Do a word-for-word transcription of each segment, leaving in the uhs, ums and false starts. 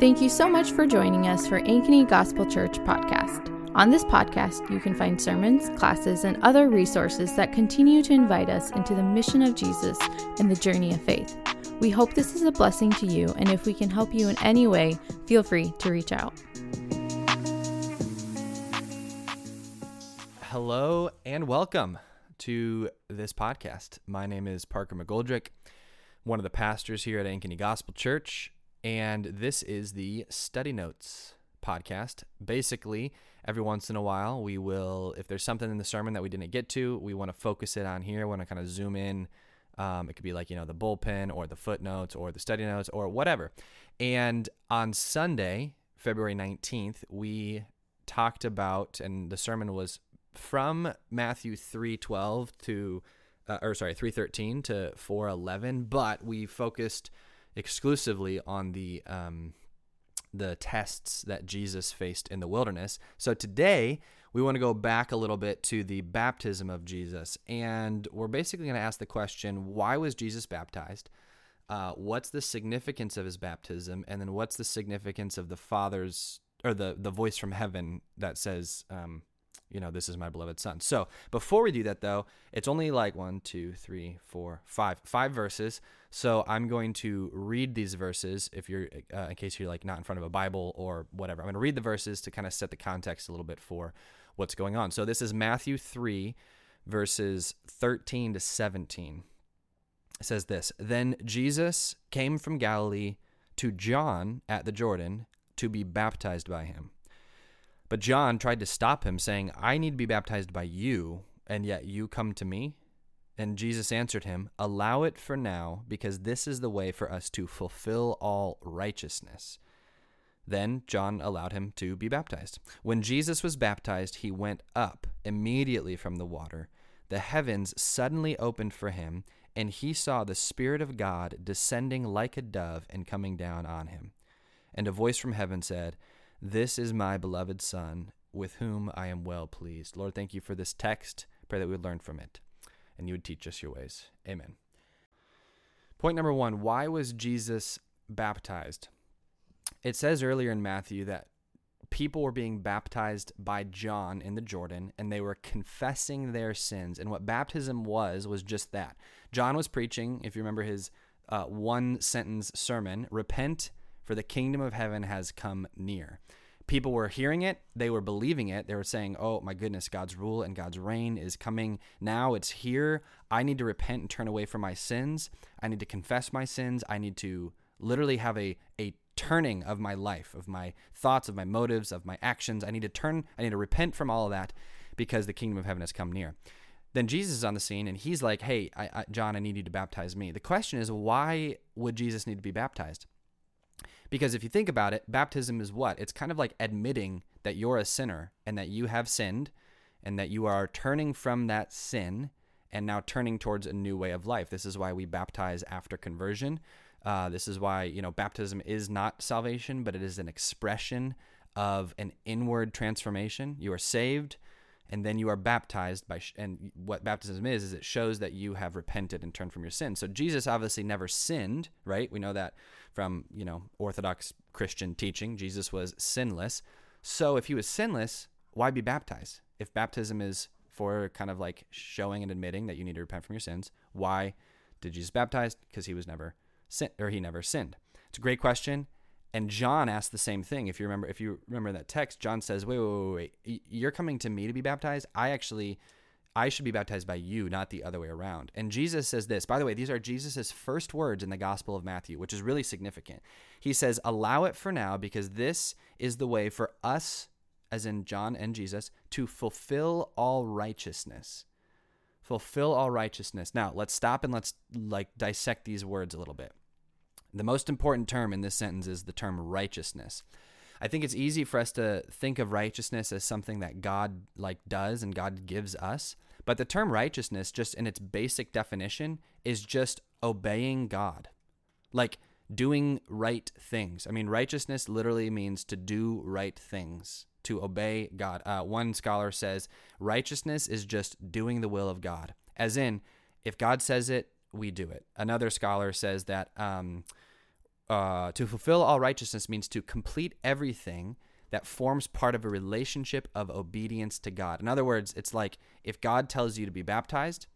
Thank you so much for joining us for Ankeny Gospel Church podcast. On this podcast, you can find sermons, classes, and other resources that continue to invite us into the mission of Jesus and the journey of faith. We hope this is a blessing to you, and if we can help you in any way, feel free to reach out. Hello and welcome to this podcast. My name is Parker McGoldrick, one of the pastors here at Ankeny Gospel Church, and this is the Study Notes podcast. Basically, every once in a while, we will, if there's something in the sermon that we didn't get to, we want to focus it on here. We want to kind of zoom in. Um, it could be like, you know, the bullpen or the footnotes or the study notes or whatever. And on Sunday, February nineteenth, we talked about, and the sermon was from Matthew three twelve to, uh, or sorry, three thirteen to four eleven, but we focused exclusively on the um, the tests that Jesus faced in the wilderness. So today, we want to go back a little bit to the baptism of Jesus, and we're basically going to ask the question, why was Jesus baptized? Uh, what's the significance of his baptism? And then what's the significance of the Father's, or the, the voice from heaven that says, um, you know, this is my beloved son. So before we do that, though, it's only like one, two, three, four, five, five verses. So I'm going to read these verses if you're, uh, in case you're like not in front of a Bible or whatever. I'm going to read the verses to kind of set the context a little bit for what's going on. So this is Matthew three, verses thirteen to seventeen. It says this: Then Jesus came from Galilee to John at the Jordan to be baptized by him. But John tried to stop him, saying, I need to be baptized by you, and yet you come to me? And Jesus answered him, Allow it for now, because this is the way for us to fulfill all righteousness. Then John allowed him to be baptized. When Jesus was baptized, he went up immediately from the water. The heavens suddenly opened for him, and he saw the Spirit of God descending like a dove and coming down on him. And a voice from heaven said, This is my beloved Son, with whom I am well pleased. Lord, thank you for this text. Pray that we would learn from it, and you would teach us your ways. Amen. Point number one, why was Jesus baptized? It says earlier in Matthew that people were being baptized by John in the Jordan, and they were confessing their sins. And what baptism was, was just that. John was preaching, if you remember his uh, one-sentence sermon, repent, for the kingdom of heaven has come near. People were hearing it. They were believing it. They were saying, oh, my goodness, God's rule and God's reign is coming now. It's here. I need to repent and turn away from my sins. I need to confess my sins. I need to literally have a, a turning of my life, of my thoughts, of my motives, of my actions. I need to turn. I need to repent from all of that because the kingdom of heaven has come near. Then Jesus is on the scene, and he's like, hey, I, I, John, I need you to baptize me. The question is, why would Jesus need to be baptized? Because if you think about it, baptism is what? It's kind of like admitting that you're a sinner and that you have sinned and that you are turning from that sin and now turning towards a new way of life. This is why we baptize after conversion. Uh, this is why, you know, baptism is not salvation, but it is an expression of an inward transformation. You are saved and then you are baptized by, sh- and what baptism is, is it shows that you have repented and turned from your sin. So Jesus obviously never sinned, right? We know that from, you know, Orthodox Christian teaching. Jesus was sinless. So if he was sinless, why be baptized? If baptism is for kind of like showing and admitting that you need to repent from your sins, why did Jesus baptize? Because he was never sin- or he never sinned. It's a great question. And John asked the same thing. If you remember, if you remember that text, John says, wait, wait, wait, wait, you're coming to me to be baptized? I actually, I should be baptized by you, not the other way around. And Jesus says this. By the way, these are Jesus's first words in the Gospel of Matthew, which is really significant. He says, allow it for now, because this is the way for us, as in John and Jesus, to fulfill all righteousness. Fulfill all righteousness. Now, let's stop and let's like dissect these words a little bit. The most important term in this sentence is the term righteousness. I think it's easy for us to think of righteousness as something that God like does and God gives us, but the term righteousness, just in its basic definition, is just obeying God, like doing right things. I mean, righteousness literally means to do right things, to obey God. Uh, one scholar says righteousness is just doing the will of God, as in if God says it, we do it. Another scholar says that um, uh, to fulfill all righteousness means to complete everything that forms part of a relationship of obedience to God. In other words, it's like if God tells you to be baptized,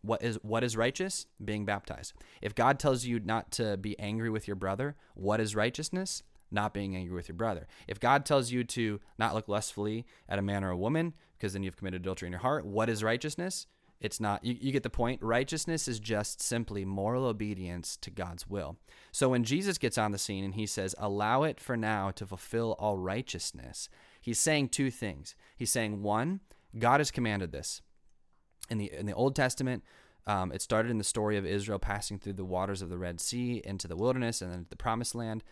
what is what is righteous? Being baptized. If God tells you not to be angry with your brother, what is righteousness? Not being angry with your brother. If God tells you to not look lustfully at a man or a woman, because then you've committed adultery in your heart, what is righteousness? It's not, you, you get the point. Righteousness is just simply moral obedience to God's will. So when Jesus gets on the scene and he says, allow it for now to fulfill all righteousness, he's saying two things. He's saying, one, God has commanded this. In the in the Old Testament, um, it started in the story of Israel passing through the waters of the Red Sea into the wilderness and then the Promised Land.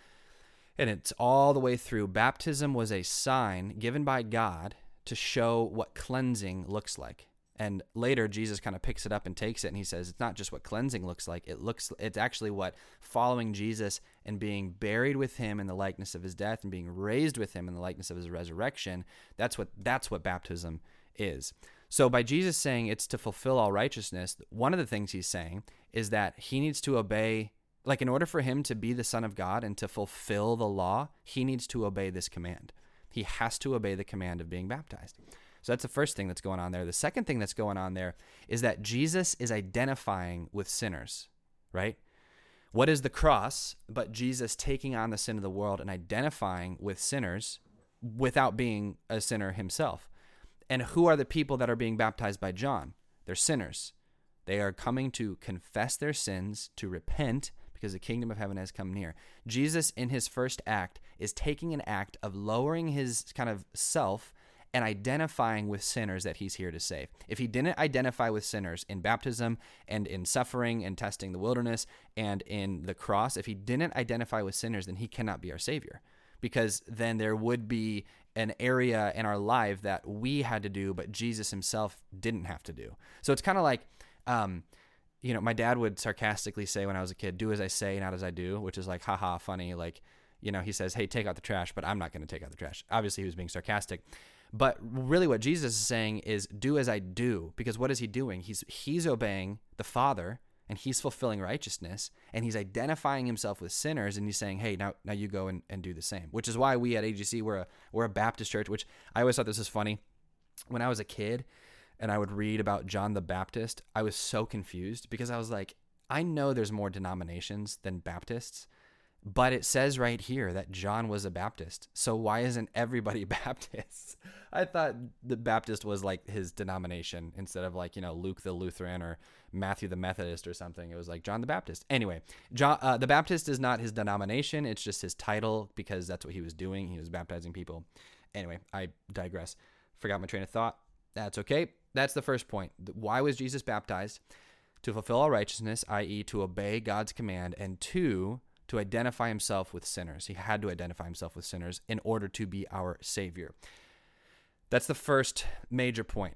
And it's all the way through. Baptism was a sign given by God to show what cleansing looks like. And later, Jesus kind of picks it up and takes it, and he says it's not just what cleansing looks like. It looks, it's actually what following Jesus and being buried with him in the likeness of his death and being raised with him in the likeness of his resurrection, that's what that's what baptism is. So by Jesus saying it's to fulfill all righteousness, one of the things he's saying is that he needs to obey. Like, in order for him to be the Son of God and to fulfill the law, he needs to obey this command. He has to obey the command of being baptized. So that's the first thing that's going on there. The second thing that's going on there is that Jesus is identifying with sinners, right? What is the cross but Jesus taking on the sin of the world and identifying with sinners without being a sinner himself? And who are the people that are being baptized by John? They're sinners. They are coming to confess their sins, to repent, because the kingdom of heaven has come near. Jesus, in his first act, is taking an act of lowering his kind of self and identifying with sinners that he's here to save. If he didn't identify with sinners in baptism and in suffering and testing the wilderness and in the cross, if he didn't identify with sinners, then he cannot be our Savior, because then there would be an area in our life that we had to do, but Jesus himself didn't have to do. So it's kind of like, um, you know, my dad would sarcastically say when I was a kid, do as I say, not as I do, which is like, haha, funny. Like, you know, he says, hey, take out the trash, but I'm not going to take out the trash. Obviously, he was being sarcastic. But really what Jesus is saying is do as I do, because what is he doing? He's he's obeying the Father, and he's fulfilling righteousness, and he's identifying himself with sinners, and he's saying, hey, now now you go and, and do the same, which is why we at A G C, we're a, we're a Baptist church, which I always thought this was funny. When I was a kid, and I would read about John the Baptist, I was so confused because I was like, I know there's more denominations than Baptists, but it says right here that John was a Baptist. So why isn't everybody Baptist? I thought the Baptist was like his denomination instead of like, you know, Luke the Lutheran or Matthew the Methodist or something. It was like John the Baptist. Anyway, John, uh, the Baptist is not his denomination. It's just his title because that's what he was doing. He was baptizing people. Anyway, I digress. Forgot my train of thought. That's okay. That's the first point. Why was Jesus baptized? To fulfill all righteousness, that is to obey God's command, and two, to identify himself with sinners. He had to identify himself with sinners in order to be our Savior. That's the first major point.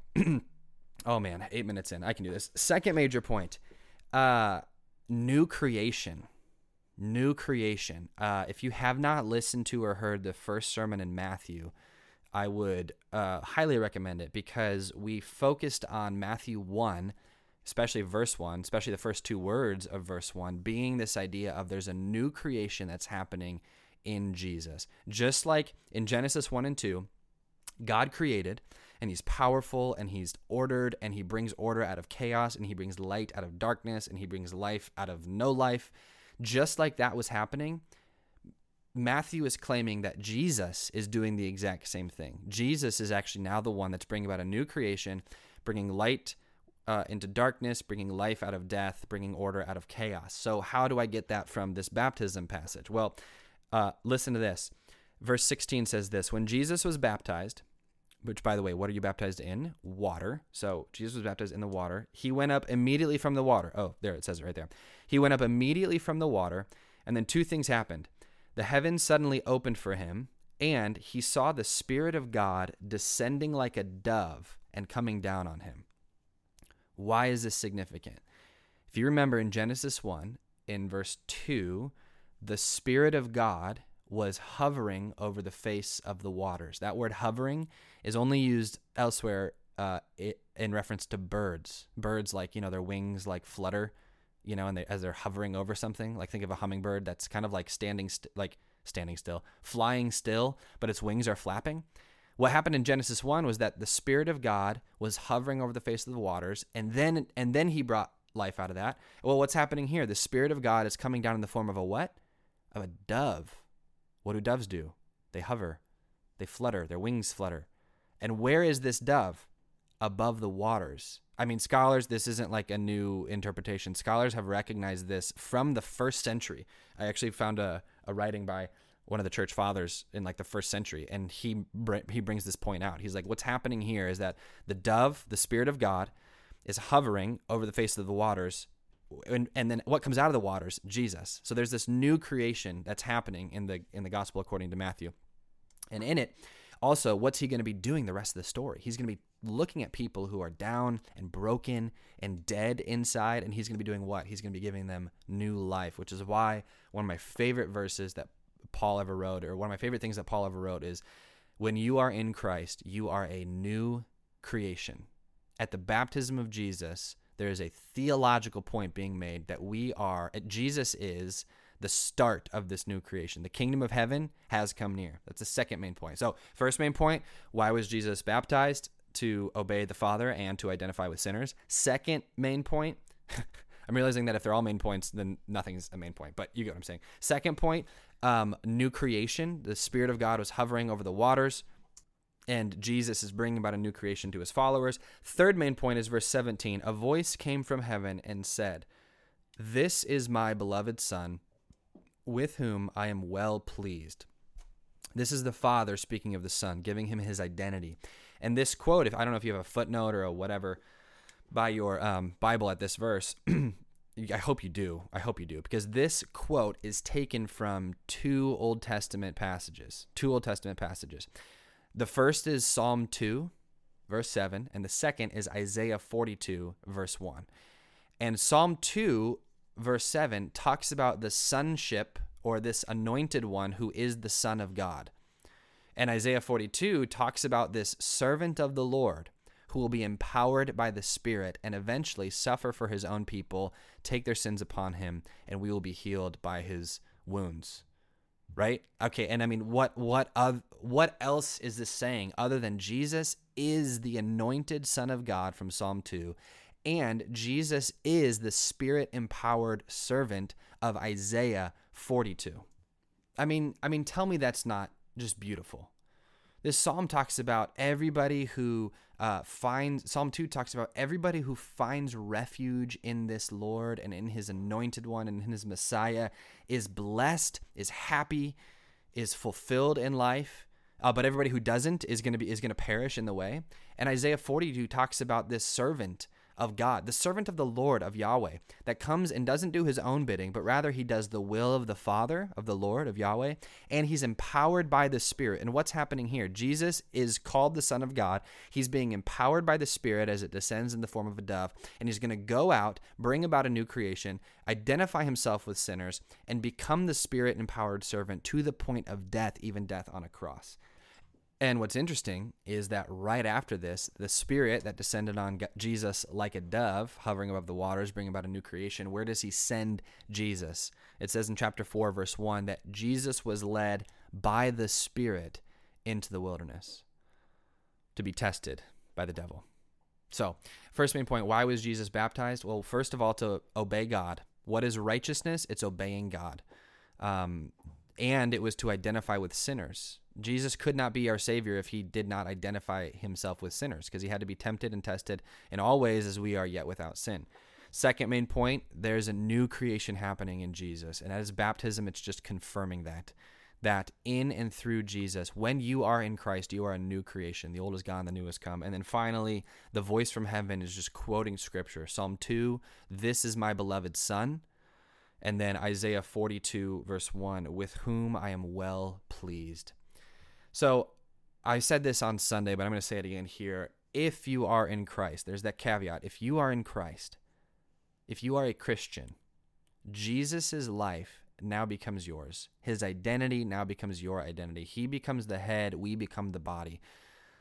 Oh, man, eight minutes in. I can do this. Second major point, uh, new creation. New creation. Uh, if you have not listened to or heard the first sermon in Matthew, I would uh, highly recommend it, because we focused on Matthew one, especially verse one, especially the first two words of verse one, being this idea of there's a new creation that's happening in Jesus. Just like in Genesis one and two, God created, and he's powerful, and he's ordered, and he brings order out of chaos, and he brings light out of darkness, and he brings life out of no life. Just like that was happening, Matthew is claiming that Jesus is doing the exact same thing. Jesus is actually now the one that's bringing about a new creation, bringing light uh, into darkness, bringing life out of death, bringing order out of chaos. So how do I get that from this baptism passage? Well, uh, listen to this. Verse sixteen says this, when Jesus was baptized, which, by the way, what are you baptized in? Water. So Jesus was baptized in the water. He went up immediately from the water. Oh, there, it says it right there. He went up immediately from the water, and then two things happened. The heavens suddenly opened for him, and he saw the Spirit of God descending like a dove and coming down on him. Why is this significant? If you remember in Genesis one, in verse two, the Spirit of God was hovering over the face of the waters. That word hovering is only used elsewhere uh, in reference to birds. Birds, like, you know, their wings like flutter. you know, and they, as they're hovering over something, like think of a hummingbird that's kind of like standing, st- like standing still, flying still, but its wings are flapping. What happened in Genesis one was that the Spirit of God was hovering over the face of the waters, and then and then he brought life out of that. Well, what's happening here? The Spirit of God is coming down in the form of a what? Of a dove. What do doves do? They hover. They flutter. Their wings flutter. And where is this dove? Above the waters. I mean, scholars, this isn't like a new interpretation. Scholars have recognized this from the first century. I actually found a, a writing by one of the church fathers in like the first century, and he he brings this point out. He's like, what's happening here is that the dove, the Spirit of God, is hovering over the face of the waters, and, and then what comes out of the waters? Jesus. So there's this new creation that's happening in the in the gospel according to Matthew. And in it, also, what's he going to be doing the rest of the story? He's going to be looking at people who are down and broken and dead inside, and he's going to be doing what? He's going to be giving them new life, which is why one of my favorite verses that Paul ever wrote, or one of my favorite things that Paul ever wrote, is when you are in Christ, you are a new creation. At the baptism of Jesus, there is a theological point being made that we are, Jesus is the start of this new creation. The kingdom of heaven has come near. That's the second main point. So first main point, why was Jesus baptized? To obey the Father and to identify with sinners. Second main point, I'm realizing that if they're all main points, then nothing's a main point, but you get what I'm saying. Second point, um, new creation. The Spirit of God was hovering over the waters, and Jesus is bringing about a new creation to his followers. Third main point is verse seventeen. A voice came from heaven and said, "This is my beloved Son, with whom I am well pleased." This is the Father speaking of the Son, giving him his identity. And this quote, if I don't know if you have a footnote or a whatever by your um, Bible at this verse, I hope you do. I hope you do, because this quote is taken from two Old Testament passages, two Old Testament passages. The first is Psalm two, verse seven, and the second is Isaiah forty-two, verse one. And Psalm two, verse seven talks about the sonship or this anointed one who is the Son of God. And Isaiah forty-two talks about this servant of the Lord who will be empowered by the Spirit and eventually suffer for his own people, take their sins upon him, and we will be healed by his wounds. Right? Okay, and I mean, what what of, what else is this saying other than Jesus is the anointed Son of God from Psalm two, and Jesus is the Spirit-empowered servant of Isaiah forty-two. I mean, I mean, tell me that's not just beautiful. This psalm talks about everybody who uh, finds, Psalm two talks about everybody who finds refuge in this Lord and in his anointed one and in his Messiah is blessed, is happy, is fulfilled in life. Uh, but everybody who doesn't is going to be, is going to perish in the way. And Isaiah forty-two talks about this servant of God, the servant of the Lord, of Yahweh, that comes and doesn't do his own bidding, but rather he does the will of the Father, of the Lord, of Yahweh, and he's empowered by the Spirit. And what's happening here? Jesus is called the Son of God. He's being empowered by the Spirit as it descends in the form of a dove, and he's going to go out, bring about a new creation, identify himself with sinners, and become the Spirit-empowered servant to the point of death, even death on a cross. And what's interesting is that right after this, the Spirit that descended on Jesus like a dove, hovering above the waters, bringing about a new creation, where does he send Jesus? It says in chapter four, verse one, that Jesus was led by the Spirit into the wilderness to be tested by the devil. So, first main point, why was Jesus baptized? Well, first of all, to obey God. What is righteousness? It's obeying God. Um, and it was to identify with sinners. Jesus could not be our Savior if he did not identify himself with sinners, because he had to be tempted and tested in all ways as we are, yet without sin. Second main point, there's a new creation happening in Jesus, and at his baptism, it's just confirming that, that in and through Jesus, when you are in Christ, you are a new creation. The old is gone, the new has come. And then finally, the voice from heaven is just quoting Scripture. Psalm two, "This is my beloved Son." And then Isaiah forty-two, verse one, "With whom I am well pleased." So I said this on Sunday, but I'm going to say it again here. If you are in Christ, there's that caveat. If you are in Christ, if you are a Christian, Jesus' life now becomes yours. His identity now becomes your identity. He becomes the head. We become the body.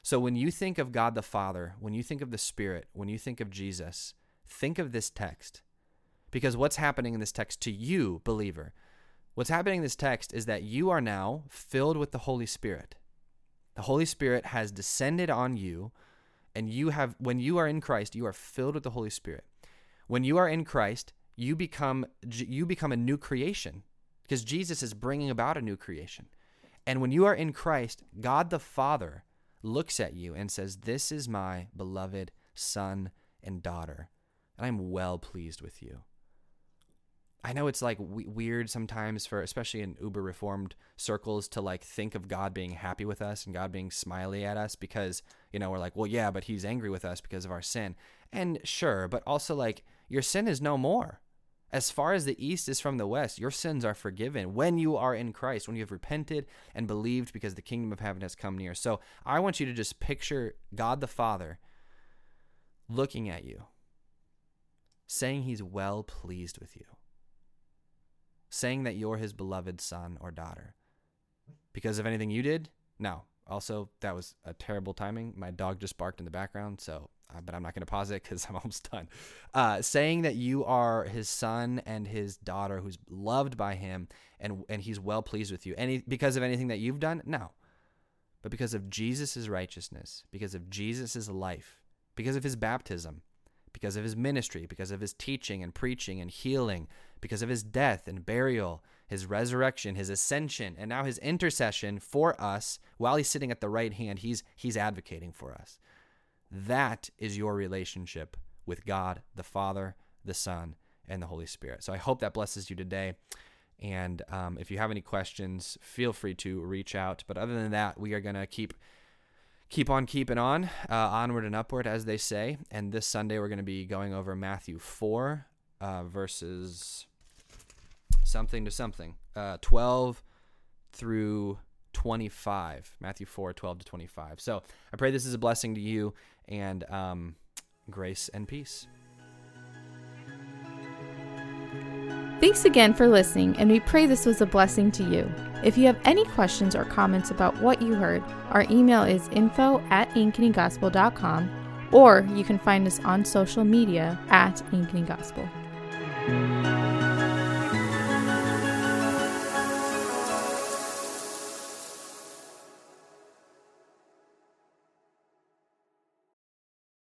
So when you think of God the Father, when you think of the Spirit, when you think of Jesus, think of this text. Because what's happening in this text to you, believer? What's happening in this text is that you are now filled with the Holy Spirit. The Holy Spirit has descended on you, and you have, when you are in Christ, you are filled with the Holy Spirit. When you are in Christ, you become you become a new creation, because Jesus is bringing about a new creation. And when you are in Christ, God the Father looks at you and says, "This is my beloved son and daughter, and I'm well pleased with you." I know it's like w- weird sometimes for, especially in uber reformed circles, to like think of God being happy with us and God being smiley at us, because, you know, we're like, well, yeah, but he's angry with us because of our sin. And sure, but also like your sin is no more. As far as the east is from the west, your sins are forgiven when you are in Christ, when you have repented and believed, because the kingdom of heaven has come near. So I want you to just picture God the Father looking at you, saying he's well pleased with you, saying that you're his beloved son or daughter. Because of anything you did? No. Also, that was a terrible timing. My dog just barked in the background, so but I'm not going to pause it because I'm almost done. Uh, saying that you are his son and his daughter who's loved by him, and and he's well pleased with you. Any because of anything that you've done? No. But because of Jesus' righteousness, because of Jesus' life, because of his baptism, because of his ministry, because of his teaching and preaching and healing, because of his death and burial, his resurrection, his ascension, and now his intercession for us, while he's sitting at the right hand, he's he's advocating for us. That is your relationship with God, the Father, the Son, and the Holy Spirit. So I hope that blesses you today. And um, if you have any questions, feel free to reach out. But other than that, we are going to keep Keep on keeping on, uh, onward and upward, as they say. And this Sunday, we're going to be going over Matthew four, uh, verses something to something, uh, twelve through twenty-five. Matthew four, twelve to twenty-five. So I pray this is a blessing to you, and um, grace and peace. Thanks again for listening, and we pray this was a blessing to you. If you have any questions or comments about what you heard, our email is info at ankeny gospel dot com, or you can find us on social media at Ankeny Gospel.